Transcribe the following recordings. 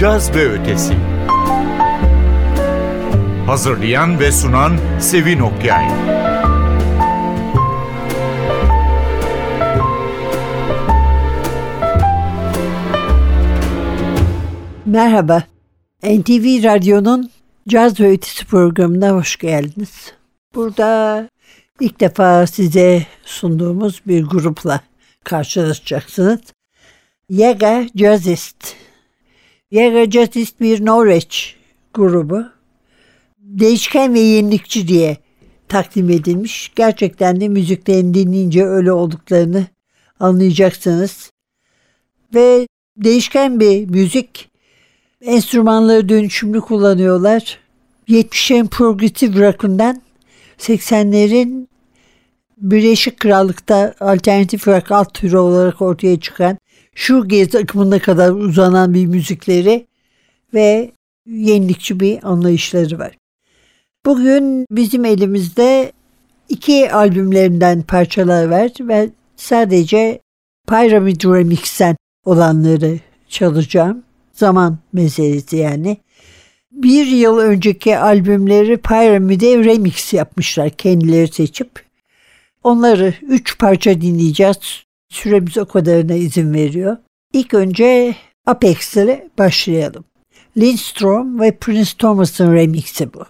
Caz ve Ötesi. Hazırlayan ve sunan Sevin Okyay. Merhaba, NTV Radyo'nun Caz ve Ötesi programına hoş geldiniz. Burada ilk defa size sunduğumuz bir grupla karşılaşacaksınız. Jaga Jazzist. Jaga Jazzist bir Mirnoreç grubu. Değişken ve yenilikçi diye takdim edilmiş. Gerçekten de müziklerini dinleyince öyle olduklarını anlayacaksınız. Ve değişken bir müzik. Enstrümanları dönüşümlü kullanıyorlar. 70'lerin progresif rock'ından 80'lerin Birleşik Krallık'ta alternatif rock alt türü olarak ortaya çıkan shoegaze akımına kadar uzanan bir müzikleri ve yenilikçi bir anlayışları var. Bugün bizim elimizde iki albümlerinden parçalar var ve sadece Pyramid Remix'ten olanları çalacağım. Zaman meselesi yani. Bir yıl önceki albümleri Pyramid'e remix yapmışlar kendileri seçip. Onları 3 parça dinleyeceğiz. Süremiz o kadarına izin veriyor. İlk önce Apex ile başlayalım. Lindstrom ve Prince Thomas'ın remixi bu.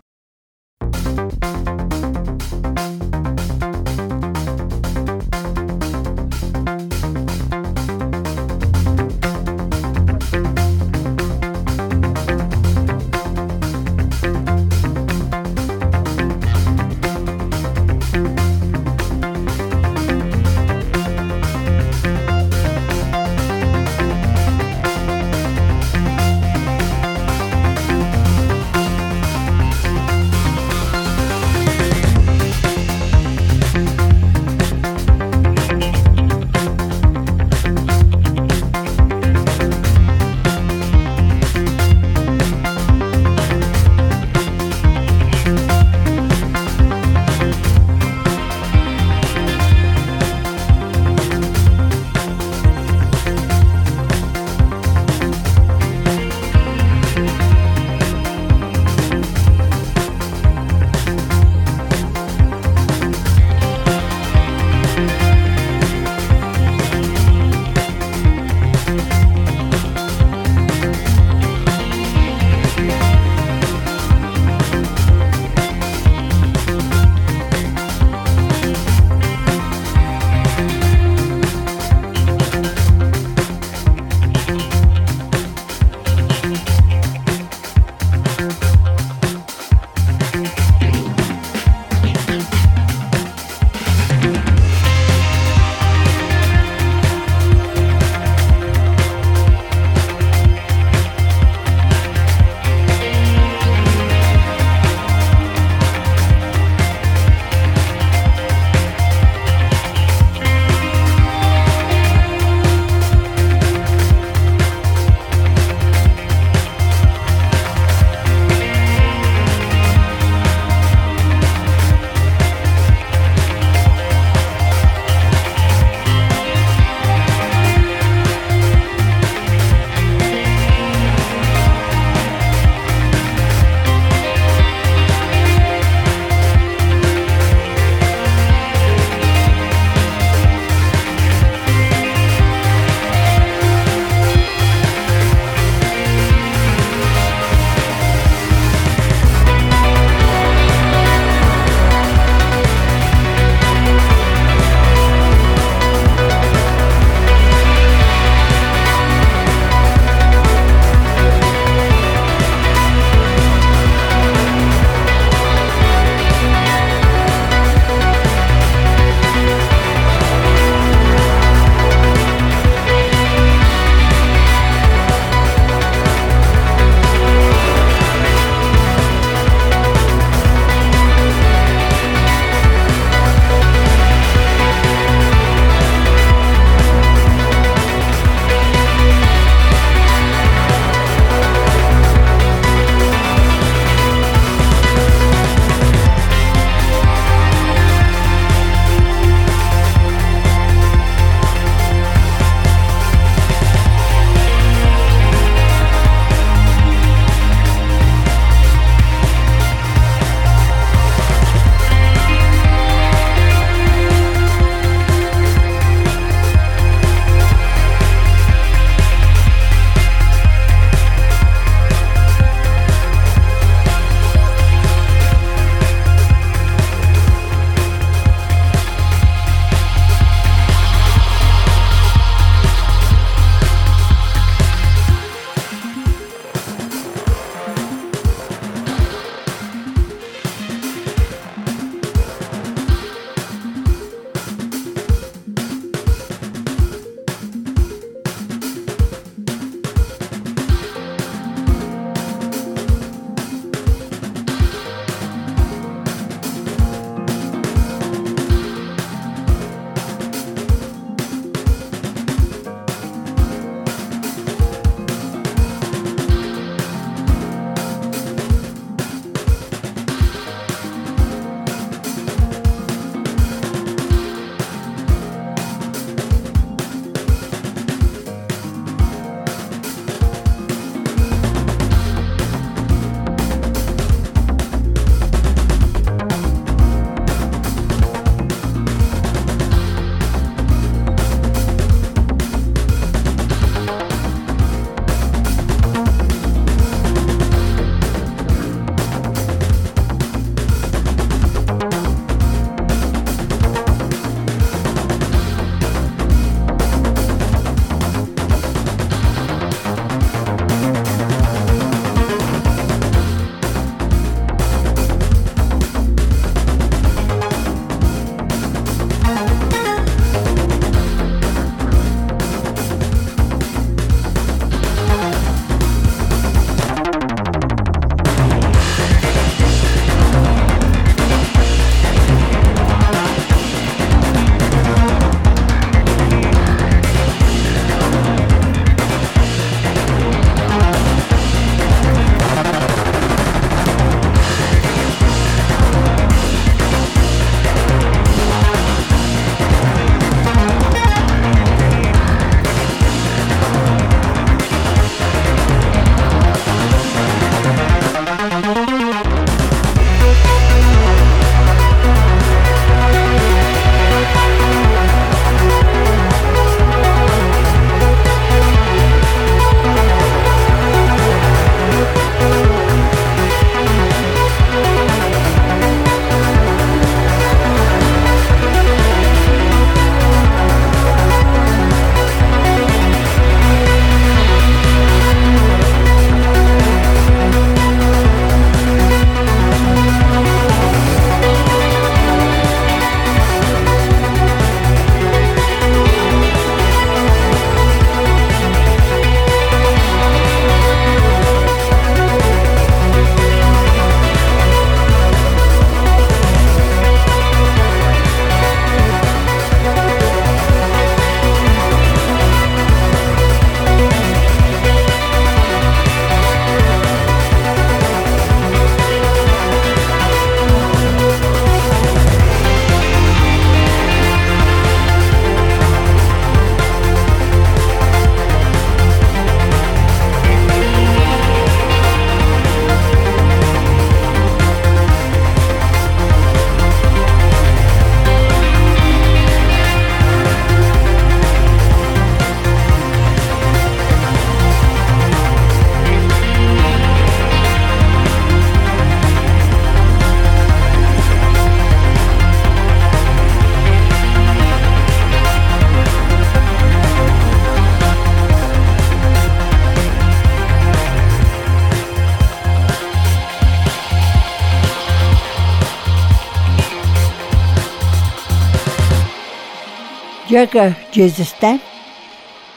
Jaga Jazzist'ten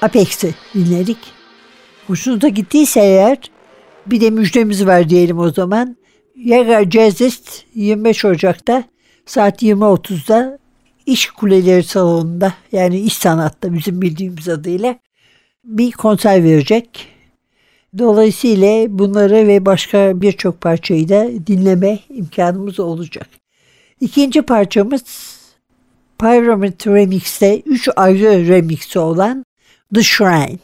Apex'i dinledik. Hoşunuza gittiyse eğer bir de müjdemiz var diyelim o zaman. Jaga Jazzist 25 Ocak'ta saat 20.30'da İş Kuleleri Salonu'nda, yani İş Sanat'ta bizim bildiğimiz adıyla bir konser verecek. Dolayısıyla bunları ve başka birçok parçayı da dinleme imkanımız olacak. İkinci parçamız Pyramid Remix'te 3 ayrı remix'i olan The Shrine.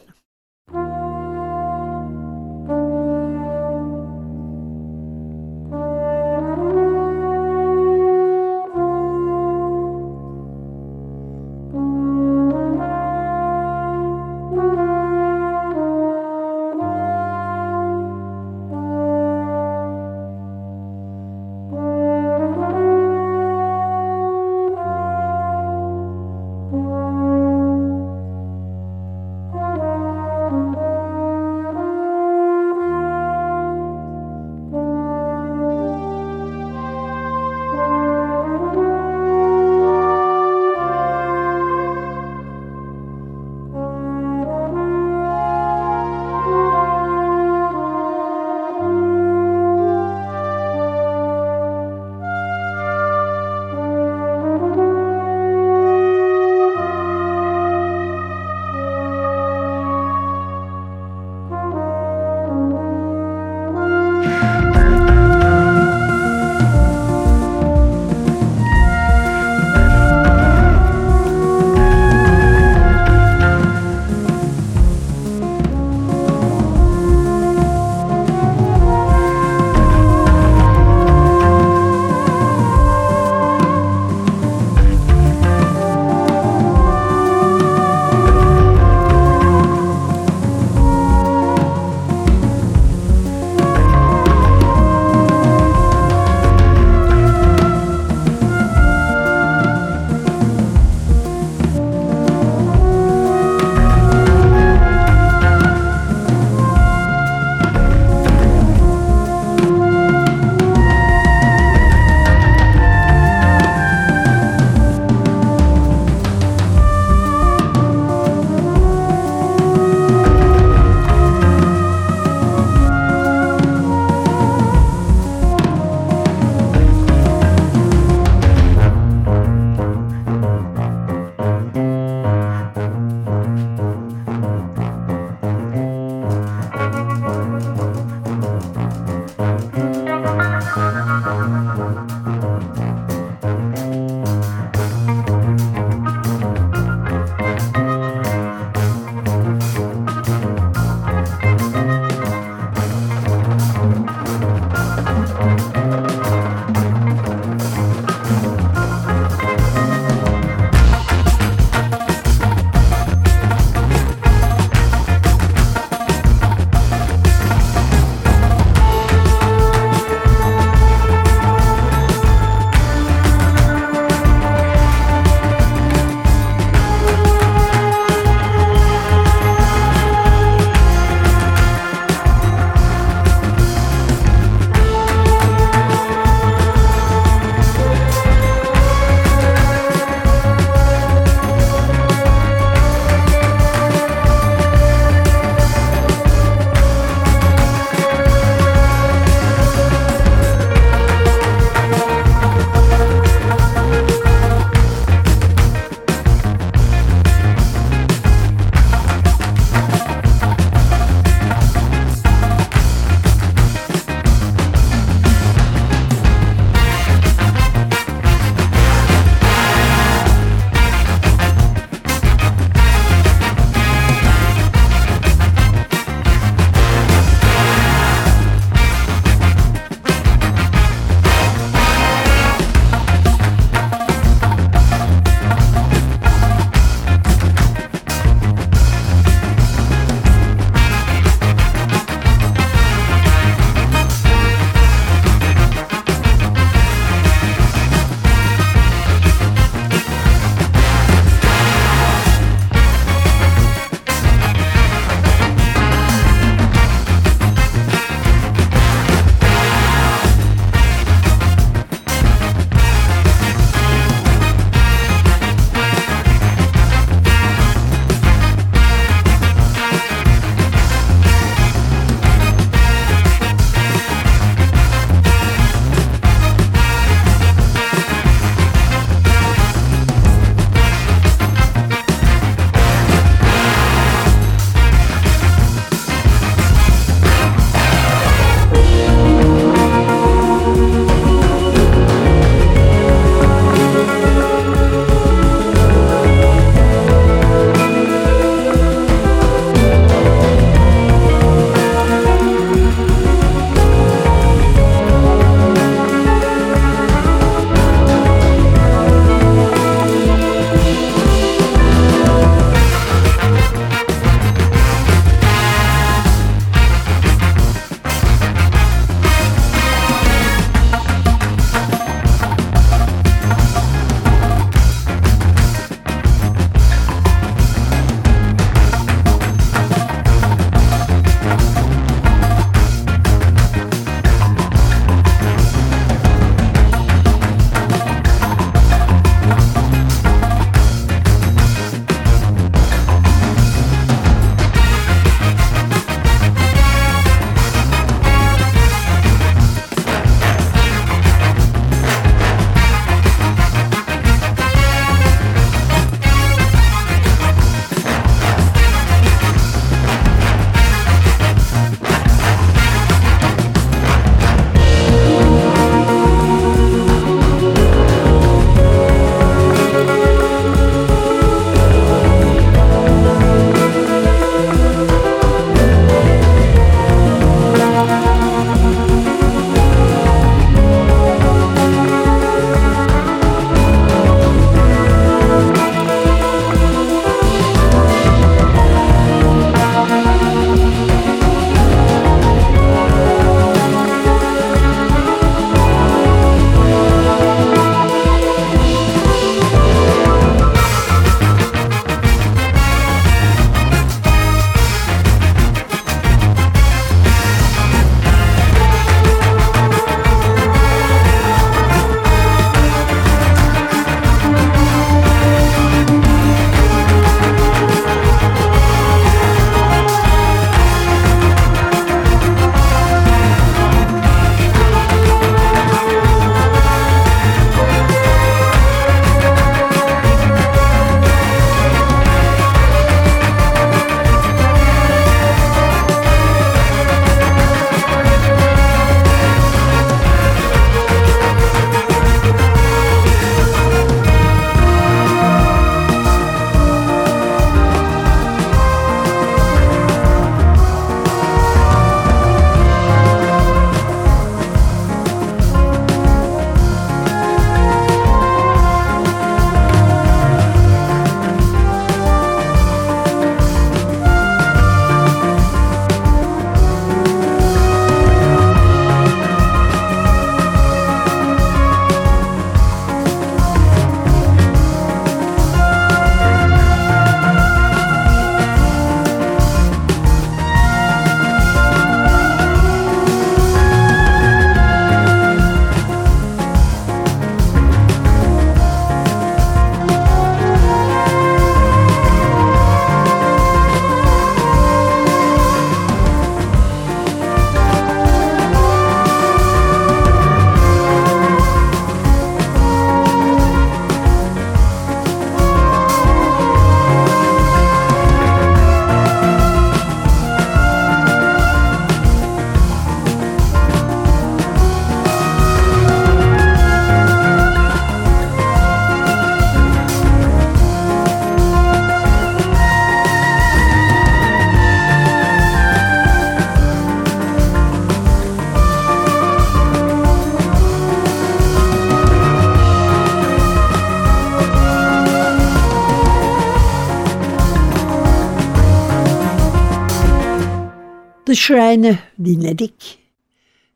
The Shrine'ı dinledik.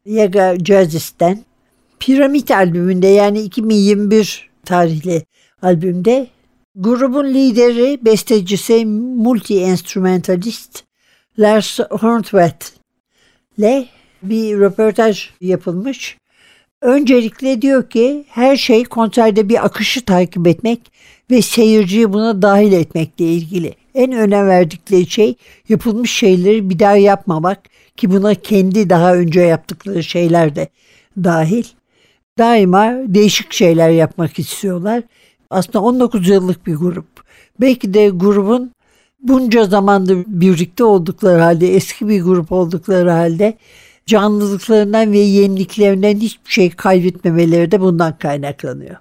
Jaga Jazzist'ten. Piramit albümünde, yani 2021 tarihli albümde grubun lideri, bestecisi, multi-enstrumentalist Lars Hornstvedt ile bir röportaj yapılmış. Öncelikle diyor ki her şey konserde bir akışı takip etmek ve seyirciyi buna dahil etmekle ilgili. En önem verdikleri şey yapılmış şeyleri bir daha yapmamak, ki buna kendi daha önce yaptıkları şeyler de dahil. Daima değişik şeyler yapmak istiyorlar. Aslında 19 yıllık bir grup. Belki de grubun bunca zamandır birlikte oldukları halde, eski bir grup oldukları halde canlılıklarından ve yeniliklerinden hiçbir şey kaybetmemeleri de bundan kaynaklanıyor.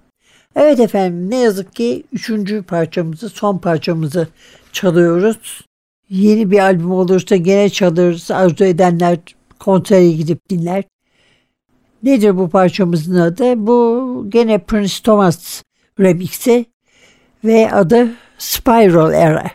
Evet efendim, ne yazık ki 3. parçamızı, son parçamızı çalıyoruz. Yeni bir albüm olursa gene çalırız. Arzu edenler konsere gidip dinler. Nedir bu parçamızın adı? Bu gene Prince Thomas remixi ve adı Spiral Era.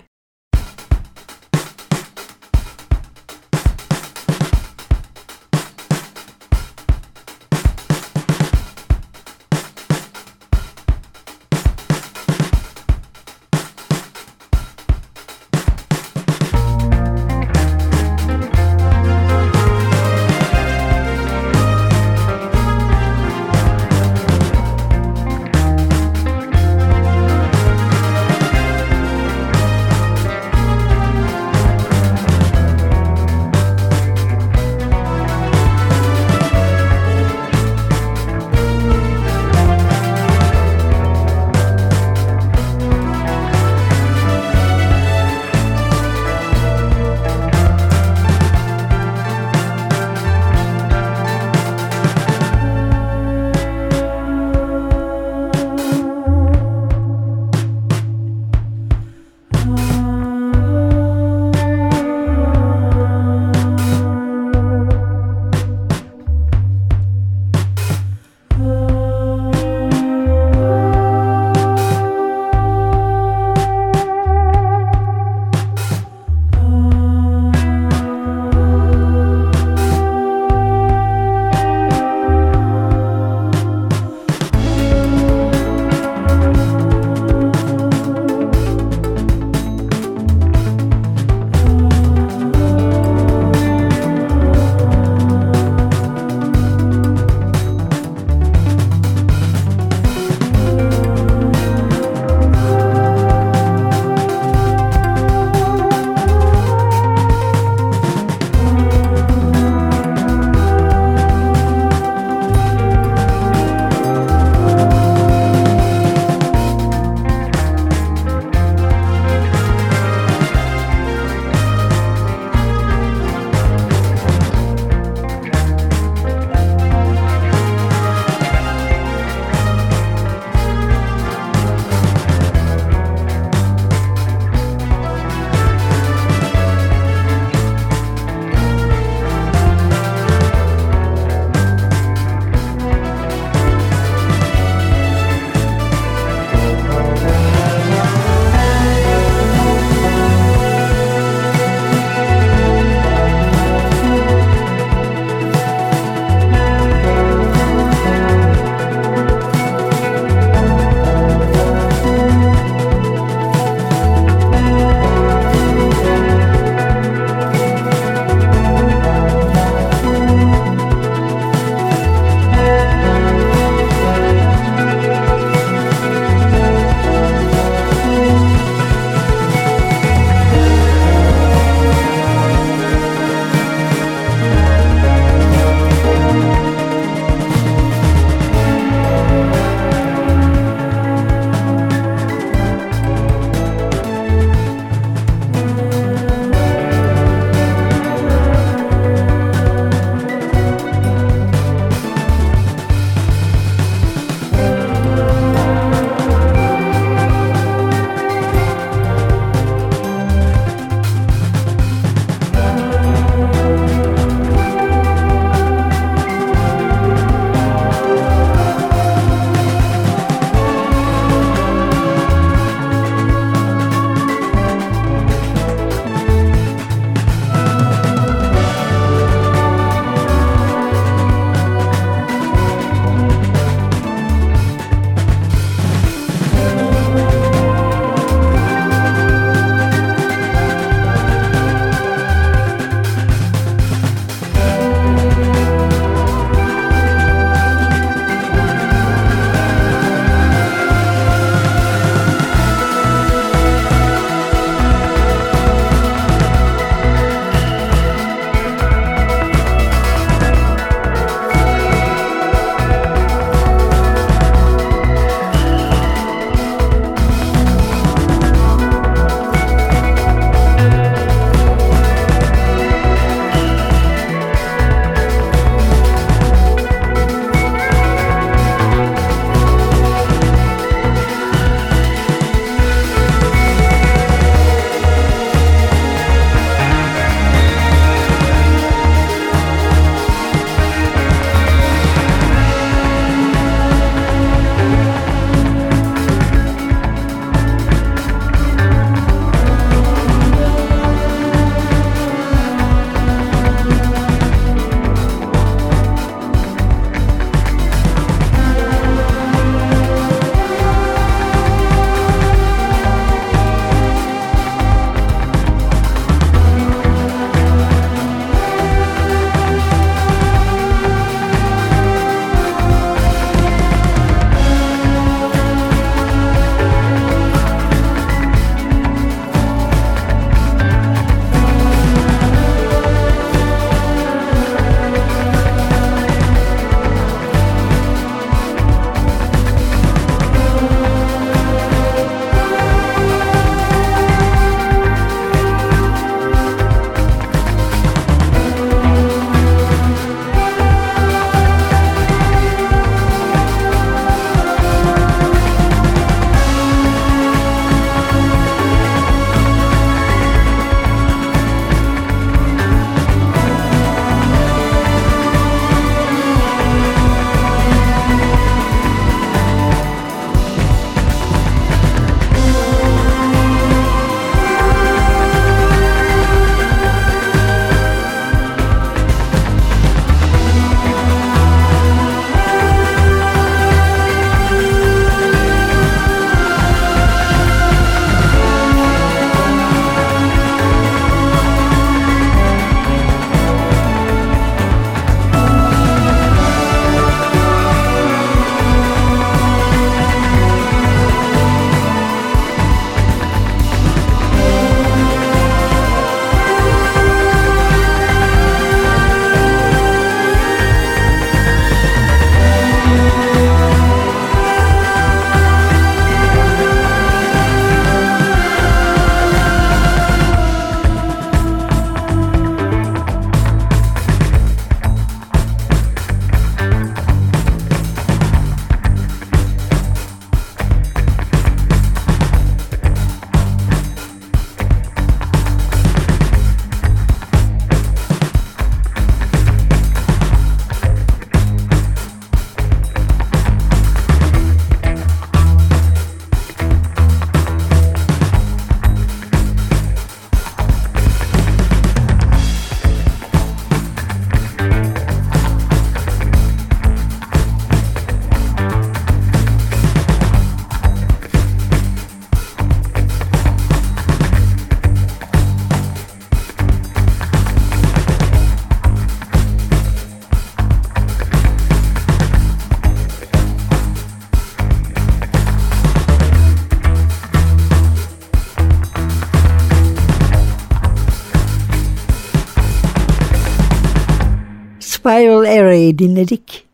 Spiral Era'yı dinledik.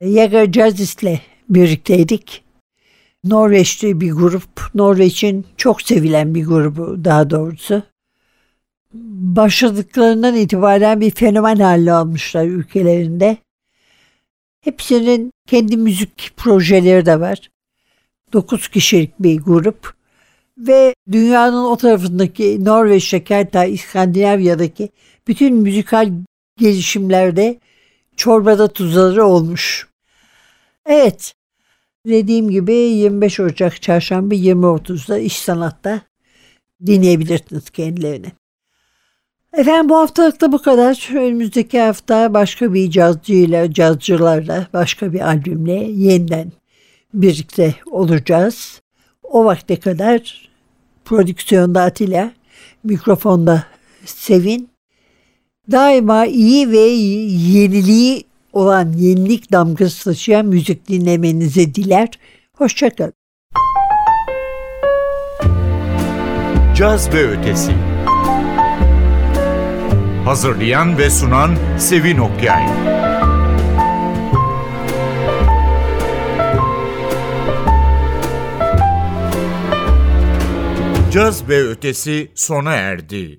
Jaga Jazzist'le birlikteydik. Norveçli bir grup. Norveç'in çok sevilen bir grubu daha doğrusu. Başladıklarından itibaren bir fenomen haline almışlar ülkelerinde. Hepsinin kendi müzik projeleri de var. 9 kişilik bir grup. Ve dünyanın o tarafındaki Norveç'te, hatta İskandinavya'daki bütün müzikal gelişimlerde çorbada tuzları olmuş. Evet, dediğim gibi 25 Ocak Çarşamba 20.30'da İş Sanat'ta dinleyebilirsiniz kendilerini. Efendim, bu haftalık da bu kadar. Önümüzdeki hafta başka bir cazcıyla, cazcılarla, başka bir albümle yeniden birlikte olacağız. O vakte kadar prodüksiyonda Atilla, mikrofonda Sevin. Daima iyi ve yeniliği olan, yenilik damgası taşıyan müzik dinlemenizi diler. Hoşça kalın. Caz ve Ötesi. Hazırlayan ve sunan Sevin Okyay. Caz ve Ötesi sona erdi.